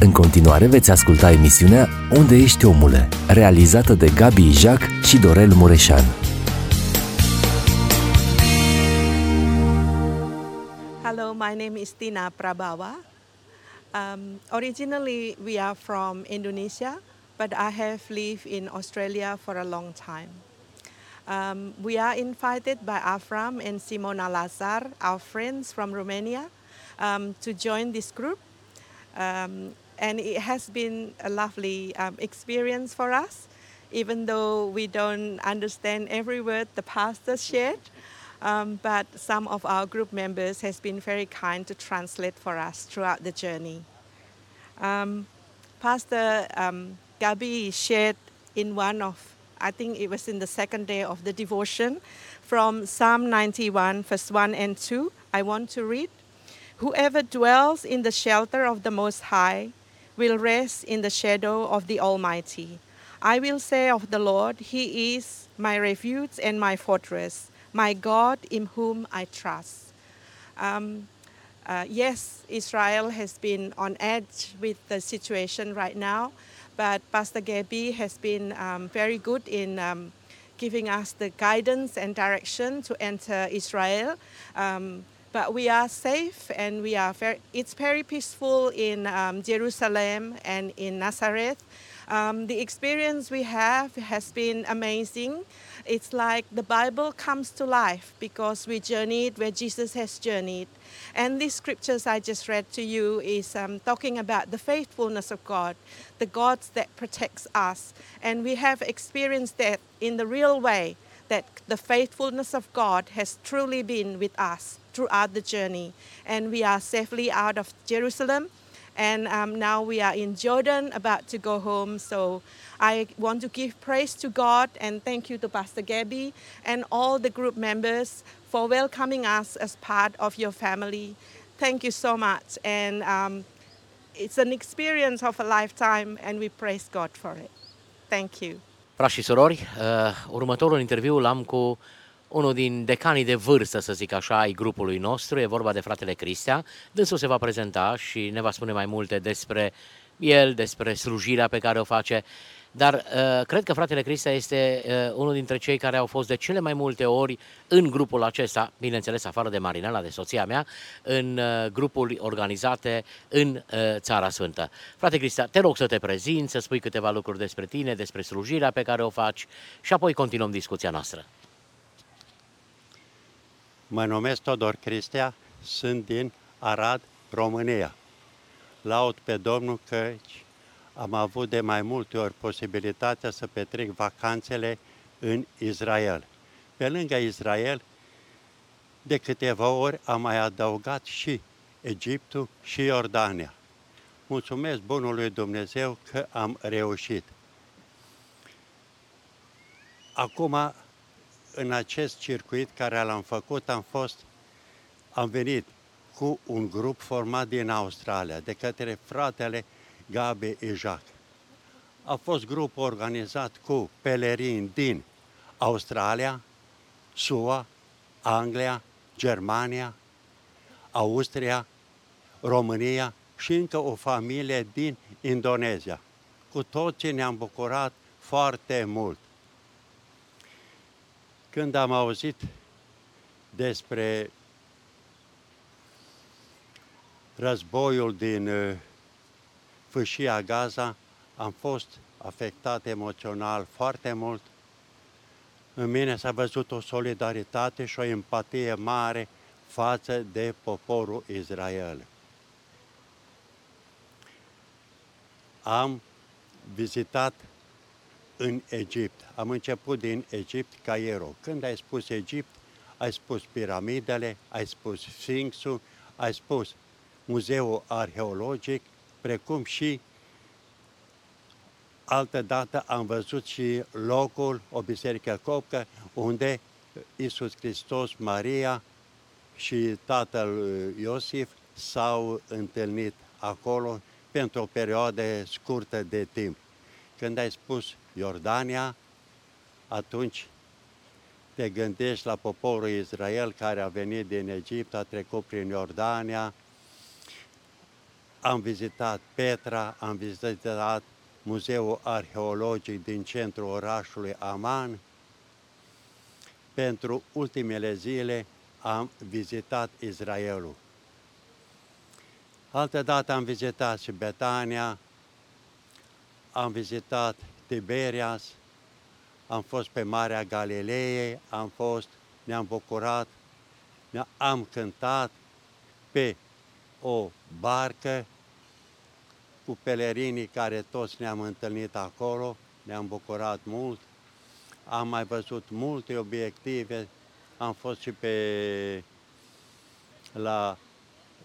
În continuare veți asculta emisiunea Unde Ești Omule, realizată de Gabi Ijac și Dorel Mureșan. Hello, my name is Tina Prabawa. Originally we are from Indonesia, but I have lived in Australia for a long time. We are invited by Afram and Simona Lazar, our friends from Romania, to join this group. And it has been a lovely experience for us, even though we don't understand every word the pastor shared, but some of our group members has been very kind to translate for us throughout the journey. Pastor Gabi shared in one of, I think it was in the second day of the devotion, from Psalm 91, verse 1 and 2. I want to read. Whoever dwells in the shelter of the Most High will rest in the shadow of the Almighty. I will say of the Lord, He is my refuge and my fortress, my God in whom I trust. Yes, Israel has been on edge with the situation right now, but Pastor Gabi has been very good in giving us the guidance and direction to enter Israel. But we are safe, and we are it's very peaceful in Jerusalem and in Nazareth. The experience we have has been amazing. It's like the Bible comes to life because we journeyed where Jesus has journeyed. And these scriptures I just read to you is talking about the faithfulness of God, the God that protects us. And we have experienced that in the real way, that the faithfulness of God has truly been with us throughout the journey. And we are safely out of Jerusalem. And now we are in Jordan, about to go home. So I want to give praise to God and thank you to Pastor Gabi and all the group members for welcoming us as part of your family. Thank you so much. And it's an experience of a lifetime, and we praise God for it. Thank you. Frați și sorori, următorul interviu l-am cu unul din decanii de vârstă, să zic așa, ai grupului nostru. E vorba de fratele Cristea. Dânsul se va prezenta și ne va spune mai multe despre el, despre slujirea pe care o face. Dar cred că fratele Cristea este unul dintre cei care au fost de cele mai multe ori în grupul acesta, bineînțeles afară de Marinela, de soția mea, în grupuri organizate în Țara Sfântă. Frate Cristea, te rog să te prezinți, să spui câteva lucruri despre tine, despre slujirea pe care o faci și apoi continuăm discuția noastră. Mă numesc Todor Cristea, sunt din Arad, România. Laud pe Domnul că am avut de mai multe ori posibilitatea să petrec vacanțele în Israel. Pe lângă Israel, de câteva ori am mai adăugat și Egiptul și Iordania. Mulțumesc bunului Dumnezeu că am reușit. Acum, în acest circuit care l-am făcut, am venit cu un grup format din Australia, de către fratele Gabi Ijac. A fost grup organizat cu pelerini din Australia, SUA, Anglia, Germania, Austria, România și încă o familie din Indonezia. Cu toții ne-am bucurat foarte mult. Când am auzit despre războiul din Fâșia Gaza, am fost afectat emoțional foarte mult. În mine s-a văzut o solidaritate și o empatie mare față de poporul Israel. Am vizitat în Egipt. Am început din Egipt, Cairo. Când ai spus Egipt, ai spus piramidele, ai spus Sfinxul, ai spus muzeul arheologic, precum și altă dată am văzut și locul, o biserică coptă, unde Iisus Hristos, Maria și tatăl Iosif s-au întâlnit acolo pentru o perioadă scurtă de timp. Când ai spus Iordania, atunci te gândești la poporul Israel care a venit din Egipt, a trecut prin Iordania, am vizitat Petra, am vizitat Muzeul Arheologic din centrul orașului Amman. Pentru ultimele zile am vizitat Israelul. Altădată am vizitat și Betania, am vizitat Tiberias, am fost pe Marea Galilei, ne-am bucurat, am cântat pe o barcă cu pelerinii care toți ne-am întâlnit acolo, ne-am bucurat mult, am mai văzut multe obiective, am fost și la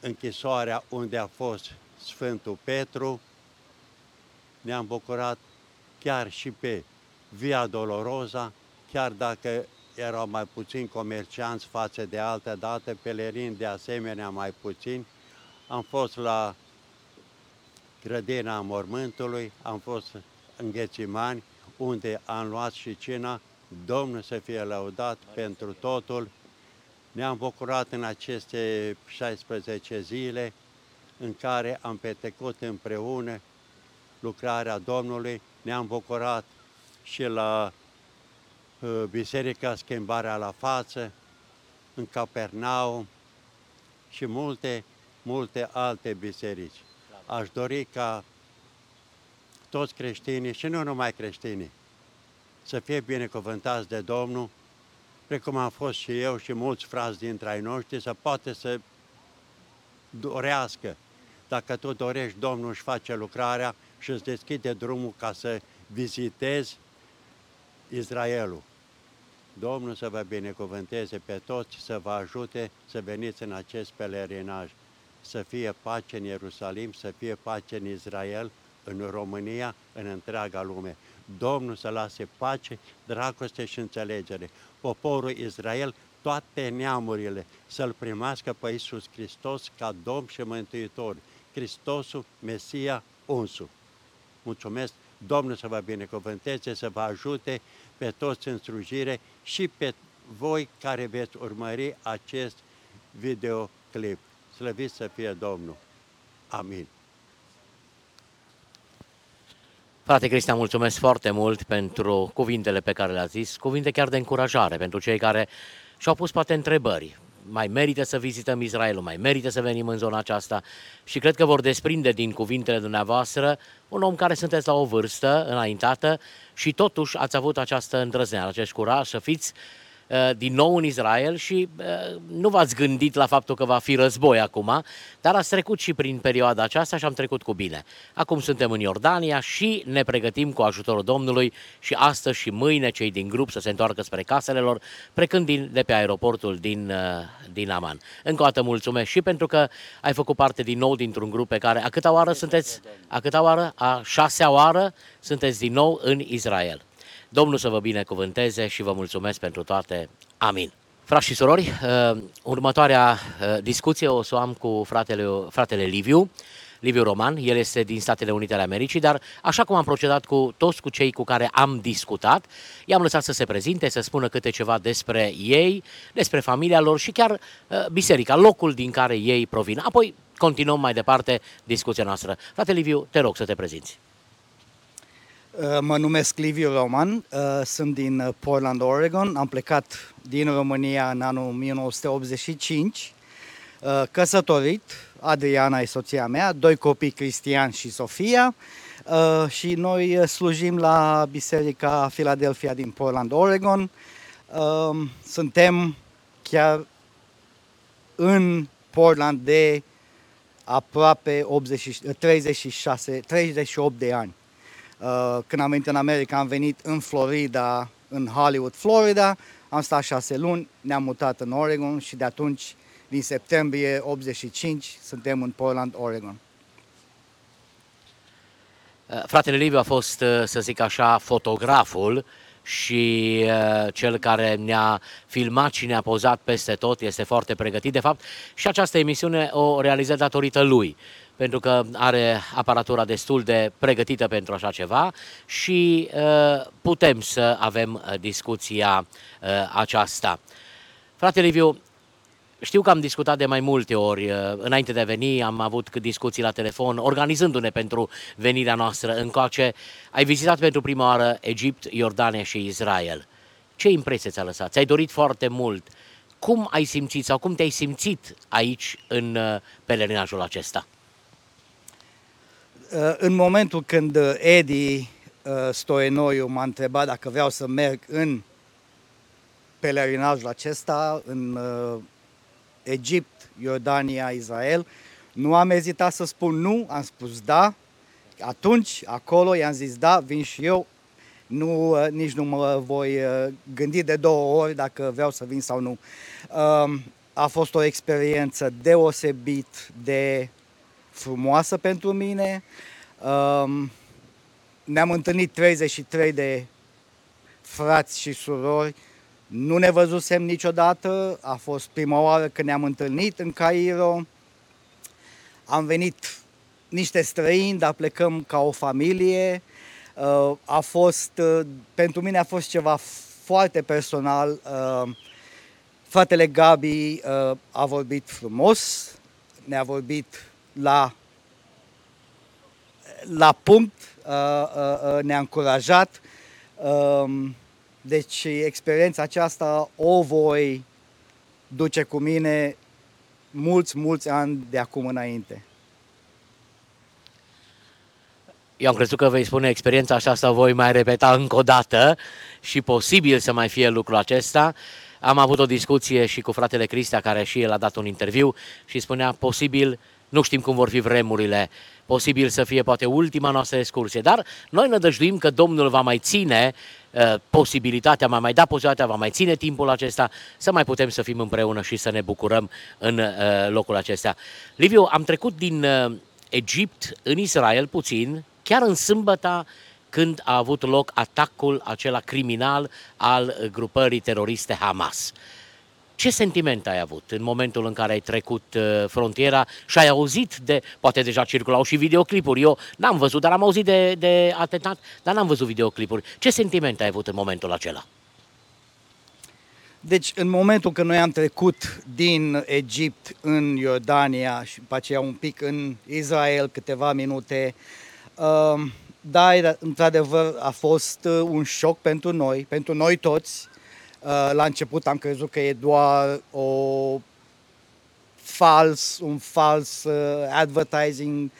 închisoarea unde a fost Sfântul Petru, ne-am bucurat chiar și pe Via Dolorosa, chiar dacă erau mai puțini comercianți față de altă dată, pelerini de asemenea mai puțini. Am fost la grădina mormântului, am fost în Ghețimani, unde am luat și cina, Domnul să fie lăudat pentru totul. Ne-am bucurat în aceste 16 zile în care am petrecut împreună lucrarea Domnului, ne-am bucurat și la Biserica Schimbarea la Față, în Capernaum și multe, multe alte biserici. Aș dori ca toți creștinii și nu numai creștinii să fie binecuvântați de Domnul, precum am fost și eu și mulți frați dintre ai noștri, să poată să dorească. Dacă tu dorești, Domnul își face lucrarea și îți deschide drumul ca să vizitezi Israelul. Domnul să vă binecuvânteze pe toți, să vă ajute să veniți în acest pelerinaj. Să fie pace în Ierusalim, să fie pace în Israel, în România, în întreaga lume. Domnul să lase pace, dragoste și înțelegere. Poporul Israel, toate neamurile, să-L primească pe Iisus Hristos ca Domn și Mântuitor. Hristosul, Mesia, unsul. Mulțumesc! Domnul să vă binecuvânteze, să vă ajute pe toți în slujire și pe voi care veți urmări acest videoclip. Slăviți să fie Domnul! Amin! Frate Cristian, mulțumesc foarte mult pentru cuvintele pe care le-ați zis, cuvinte chiar de încurajare pentru cei care și-au pus poate întrebări. Mai merită să vizităm Israelul, mai merită să venim în zona aceasta și cred că vor desprinde din cuvintele dumneavoastră un om care sunteți la o vârstă înaintată și totuși ați avut această îndrăzneală, acest curaj să fiți din nou în Israel și nu v-ați gândit la faptul că va fi război acum, dar ați trecut și prin perioada aceasta și am trecut cu bine. Acum suntem în Iordania și ne pregătim cu ajutorul Domnului și astăzi și mâine cei din grup să se întoarcă spre casele lor, plecând de pe aeroportul din Amman. Încă o dată mulțumesc și pentru că ai făcut parte din nou dintr-un grup pe care a șasea oară sunteți din nou în Israel. Domnul să vă binecuvânteze și vă mulțumesc pentru toate. Amin. Frați și sorori, următoarea discuție o să o am cu fratele Liviu Roman. El este din Statele Unite ale Americii, dar așa cum am procedat cu toți cei cu care am discutat, i-am lăsat să se prezinte, să spună câte ceva despre ei, despre familia lor și chiar biserica, locul din care ei provin. Apoi continuăm mai departe discuția noastră. Frate Liviu, te rog să te prezinți. Mă numesc Liviu Roman, sunt din Portland, Oregon, am plecat din România în anul 1985, căsătorit, Adriana e soția mea, doi copii, Cristian și Sofia, și noi slujim la Biserica Filadelfia din Portland, Oregon. Suntem chiar în Portland de aproape 38 de ani. Când am venit în America, am venit în Florida, în Hollywood, Florida, am stat 6 luni, ne-am mutat în Oregon și de atunci, din septembrie 85, suntem în Portland, Oregon. Fratele Liviu a fost, să zic așa, fotograful și cel care ne-a filmat și ne-a pozat peste tot, este foarte pregătit. De fapt, și această emisiune o realizez datorită lui, pentru că are aparatura destul de pregătită pentru așa ceva și putem să avem discuția aceasta. Frate Liviu, Știu că am discutat de mai multe ori, înainte de a veni, am avut discuții la telefon, organizându-ne pentru venirea noastră încoace. Ai vizitat pentru prima oară Egipt, Iordania și Israel. Ce impresie ți-a lăsat? Ți-ai dorit foarte mult. Cum ai simțit sau cum te-ai simțit aici în pelerinajul acesta? În momentul când Edi Stoenoiu m-a întrebat dacă vreau să merg în pelerinajul acesta, în Egipt, Iordania, Israel, nu am ezitat să spun nu, am spus da. Atunci, acolo, i-am zis da, vin și eu. Nu, nici nu mă voi gândi de două ori dacă vreau să vin sau nu. A fost o experiență deosebit de frumoasă pentru mine. Ne-am întâlnit 33 de frați și surori. Nu ne văzusem niciodată, a fost prima oară când ne-am întâlnit în Cairo. Am venit niște străini, dar plecăm ca o familie. A fost, pentru mine a fost ceva foarte personal. Fratele Gabi a vorbit frumos, ne-a vorbit la punct, ne-a încurajat. Deci experiența aceasta o voi duce cu mine mulți ani de acum înainte. Eu am crezut că vei spune experiența aceasta voi mai repeta încă o dată și posibil să mai fie lucrul acesta. Am avut o discuție și cu fratele Cristea, care și el a dat un interviu și spunea posibil, nu știm cum vor fi vremurile, posibil să fie poate ultima noastră excursie, dar noi nădăjduim că Domnul va mai ține posibilitatea, va mai da posibilitatea, va mai ține timpul acesta să mai putem să fim împreună și să ne bucurăm în locul acesta. Liviu, am trecut din Egipt în Israel puțin, chiar în sâmbăta când a avut loc atacul acela criminal al grupării teroriste Hamas. Ce sentiment ai avut în momentul în care ai trecut frontiera și ai auzit de, poate deja circulau și videoclipuri, eu n-am văzut, dar am auzit de atentat, dar n-am văzut videoclipuri. Ce sentiment ai avut în momentul acela? Deci, în momentul când noi am trecut din Egipt în Iordania și după aceea un pic în Israel, câteva minute, dar într-adevăr a fost un șoc pentru noi toți. La început am crezut că e doar un fals advertising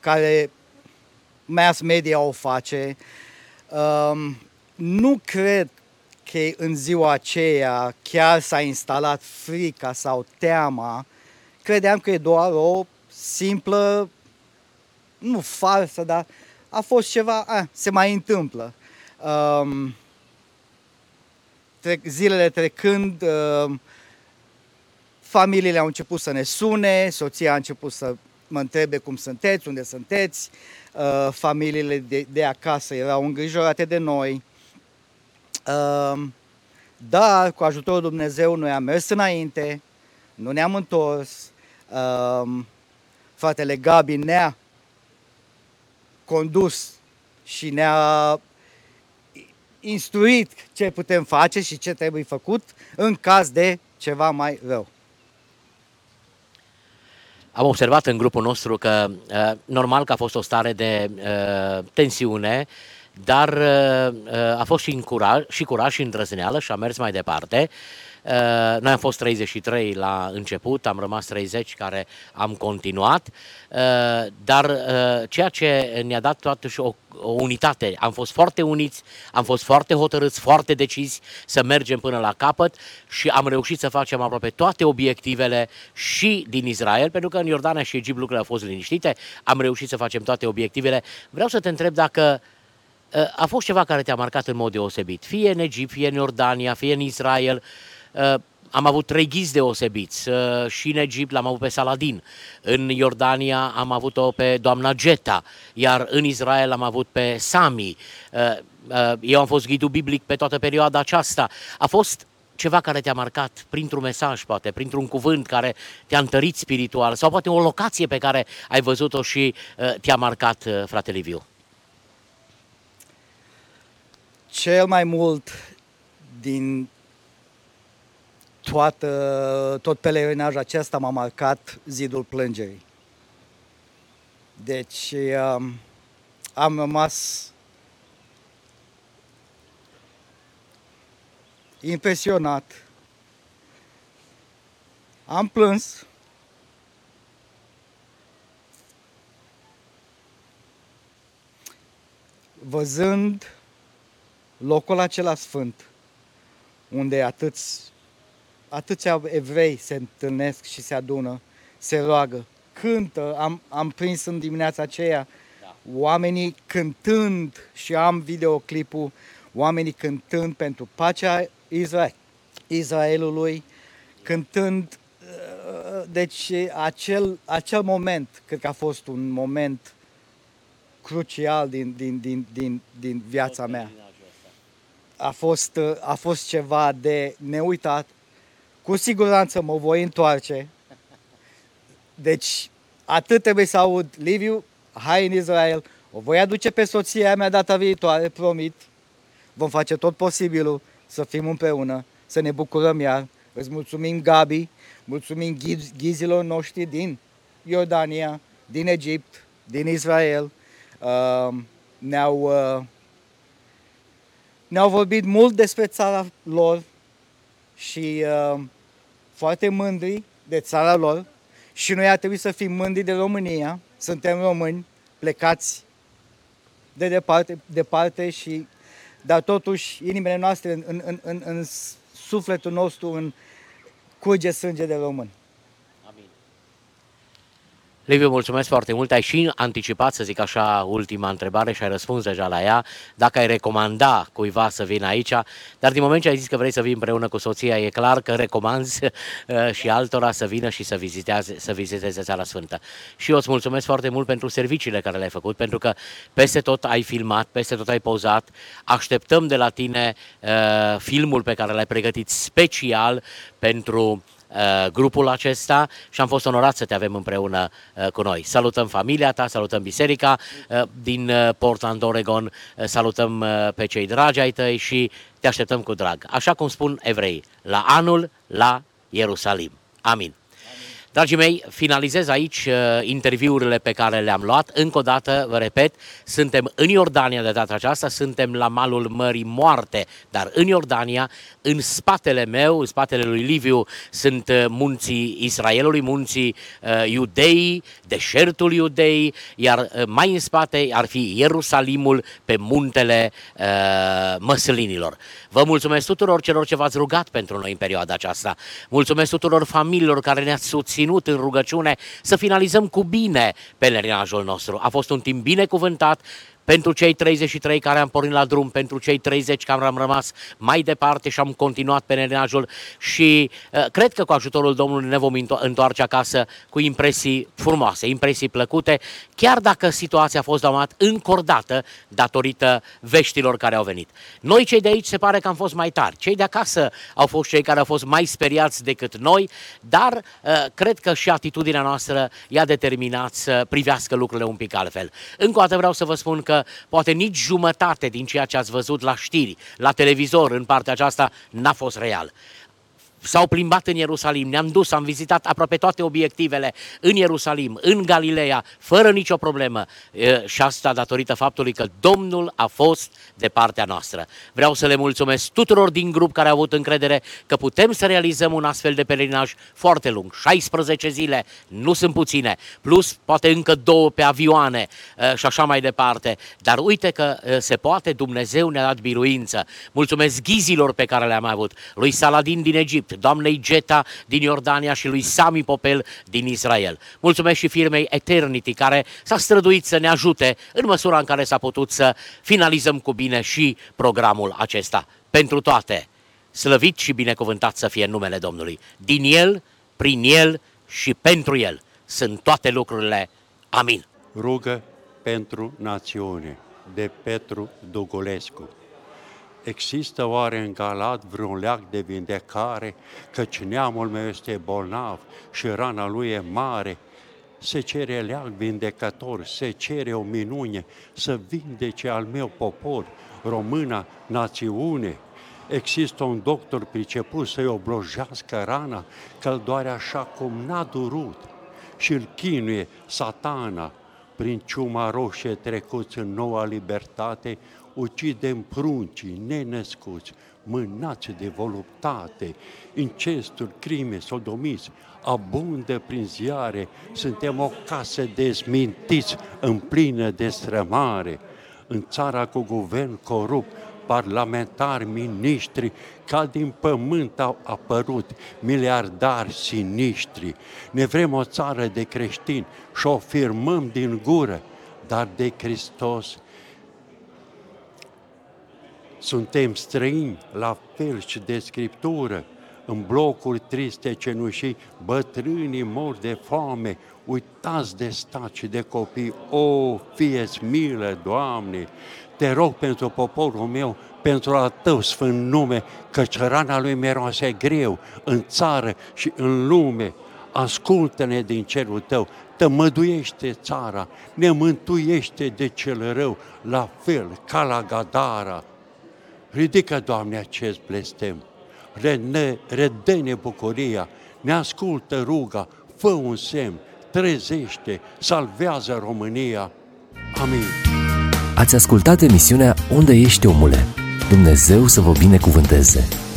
care mass media o face. Nu cred că în ziua aceea chiar s-a instalat frica sau teama. Credeam că e doar o simplă, nu farsă, dar a fost ceva, se mai întâmplă. Zilele trecând, familiile au început să ne sune, soția a început să mă întrebe cum sunteți, unde sunteți, familiile de acasă erau îngrijorate de noi, dar cu ajutorul Dumnezeu noi am mers înainte, nu ne-am întors, fratele Gabi ne-a condus și ne-a instruit ce putem face și ce trebuie făcut în caz de ceva mai rău. Am observat în grupul nostru că normal că a fost o stare de tensiune, dar a fost și curaj și îndrăzneală și a mers mai departe. Noi am fost 33 la început, am rămas 30 care am continuat, dar ceea ce ne-a dat totuși o unitate, am fost foarte uniți, am fost foarte hotărâți, foarte decizi să mergem până la capăt și am reușit să facem aproape toate obiectivele și din Israel, pentru că în Iordania și Egipt lucrurile au fost liniștite, am reușit să facem toate obiectivele. Vreau să te întreb dacă a fost ceva care te-a marcat în mod deosebit, fie în Egipt, fie în Iordania, fie în Israel. Am avut trei ghizi deosebiți și în Egipt l-am avut pe Saladin, în Iordania am avut-o pe doamna Jeta, iar în Israel l-am avut pe Sami. Eu am fost ghidul biblic pe toată perioada aceasta. A fost ceva care te-a marcat printr-un mesaj, poate, printr-un cuvânt care te-a întărit spiritual sau poate o locație pe care ai văzut-o și te-a marcat, frate Liviu? Cel mai mult din Tot pelerinajul acesta m-a marcat Zidul Plângerii. Deci am rămas impresionat. Am plâns. Văzând locul acela sfânt, unde atâția evrei se întâlnesc și se adună, se roagă, cântă, am prins în dimineața aceea oamenii cântând și am videoclipul, oamenii cântând pentru pacea Israelului, cântând, deci acel moment, cred că a fost un moment crucial din viața mea. A fost ceva de neuitat. Cu siguranță mă voi întoarce. Deci atât trebuie să aud: Liviu, hai în Israel. O voi aduce pe soția mea data viitoare, promit. Vom face tot posibilul să fim împreună, să ne bucurăm iar. Îți mulțumim, Gabi, mulțumim ghizilor noștri din Iordania, din Egipt, din Israel. Ne-au vorbit mult despre țara lor și foarte mândri de țara lor și noi ar trebui să fim mândri de România. Suntem români plecați de departe și, dar totuși inimile noastre în sufletul nostru curge sânge de român. Liviu, mulțumesc foarte mult. Ai și anticipat, să zic așa, ultima întrebare și ai răspuns deja la ea. Dacă ai recomanda cuiva să vină aici, dar din moment ce ai zis că vrei să vii împreună cu soția, e clar că recomanzi și altora să vină și să viziteze Țara Sfântă. Și eu îți mulțumesc foarte mult pentru serviciile care le-ai făcut, pentru că peste tot ai filmat, peste tot ai pozat. Așteptăm de la tine filmul pe care l-ai pregătit special pentru grupul acesta și am fost onorat să te avem împreună cu noi. Salutăm familia ta, salutăm biserica din Portland, Oregon, salutăm pe cei dragi ai tăi și te așteptăm cu drag. Așa cum spun evreii, la anul, la Ierusalim. Amin. Dragii mei, finalizez aici interviurile pe care le-am luat. Încă o dată, vă repet, suntem în Iordania de data aceasta, suntem la malul Mării Moarte, dar în Iordania, în spatele meu, în spatele lui Liviu, sunt munții Israelului, munții Iudeii, deșertul Iudeii, iar mai în spate ar fi Ierusalimul pe muntele măslinilor. Vă mulțumesc tuturor celor ce v-ați rugat pentru noi în perioada aceasta. Mulțumesc tuturor familiilor care ne-ați susținut în rugăciune, să finalizăm cu bine pelerinajul nostru. A fost un timp binecuvântat pentru cei 33 care am pornit la drum, pentru cei 30 care am rămas mai departe și am continuat pelerinajul și cred că cu ajutorul Domnului ne vom întoarce acasă cu impresii frumoase, impresii plăcute, chiar dacă situația a fost doamnat încordată datorită veștilor care au venit. Noi cei de aici se pare că am fost mai tari, cei de acasă au fost cei care au fost mai speriați decât noi, dar cred că și atitudinea noastră i-a determinat să privească lucrurile un pic altfel. Încă o dată vreau să vă spun că poate nici jumătate din ceea ce ați văzut la știri, la televizor, în partea aceasta, n-a fost real. S-au plimbat în Ierusalim, ne-am dus, am vizitat aproape toate obiectivele în Ierusalim, în Galileea, fără nicio problemă și asta datorită faptului că Domnul a fost de partea noastră. Vreau să le mulțumesc tuturor din grup care au avut încredere că putem să realizăm un astfel de pelerinaj foarte lung, 16 zile, nu sunt puține, plus poate încă 2 pe avioane și așa mai departe, dar uite că se poate, Dumnezeu ne-a dat biruință. Mulțumesc ghizilor pe care le-am avut, lui Saladin din Egipt, doamnei Jeta din Iordania și lui Sami Popel din Israel. Mulțumesc și firmei Eternity care s-a străduit să ne ajute în măsura în care s-a putut să finalizăm cu bine și programul acesta. Pentru toate, slăvit și binecuvântat să fie numele Domnului. Din El, prin El și pentru El sunt toate lucrurile. Amin. Rugă pentru națiune de Petru Dugolescu. Există oare în Galat vreun leac de vindecare, căci neamul meu este bolnav și rana lui e mare? Se cere leac vindecător, se cere o minune să vindece al meu popor, româna națiune. există un doctor priceput să-i oblojească rana, că îl doare așa cum n-a durut și îl chinuie satana prin ciuma roșie trecuți în noua libertate, ucidem pruncii nenăscuți, mânați de voluptate, incesturi, crime, sodomism, abundă prin ziare, suntem o casă de zmintiți în plină destrămare, în țara cu guvern corupt, parlamentari, miniștri, ca din pământ au apărut miliardari siniștri. Ne vrem o țară de creștini și o firmăm din gură, dar de Hristos suntem străini, la fel și de Scriptură. În blocuri triste cenușii, bătrânii mor de foame, uitați de stat și de copii. O, fie-ți milă, Doamne! Te rog pentru poporul meu, pentru al Tău sfânt nume, căci rana lui miroase greu în țară și în lume. Ascultă-ne din cerul Tău, tămăduiește țara, ne mântuiește de cel rău, la fel ca la Gadara. Ridică, Doamne, acest blestem, redă-ne bucuria, ne ascultă ruga, fă un semn, trezește, salvează România. Amin. Ați ascultat emisiunea Unde ești, omule? Dumnezeu să vă binecuvânteze!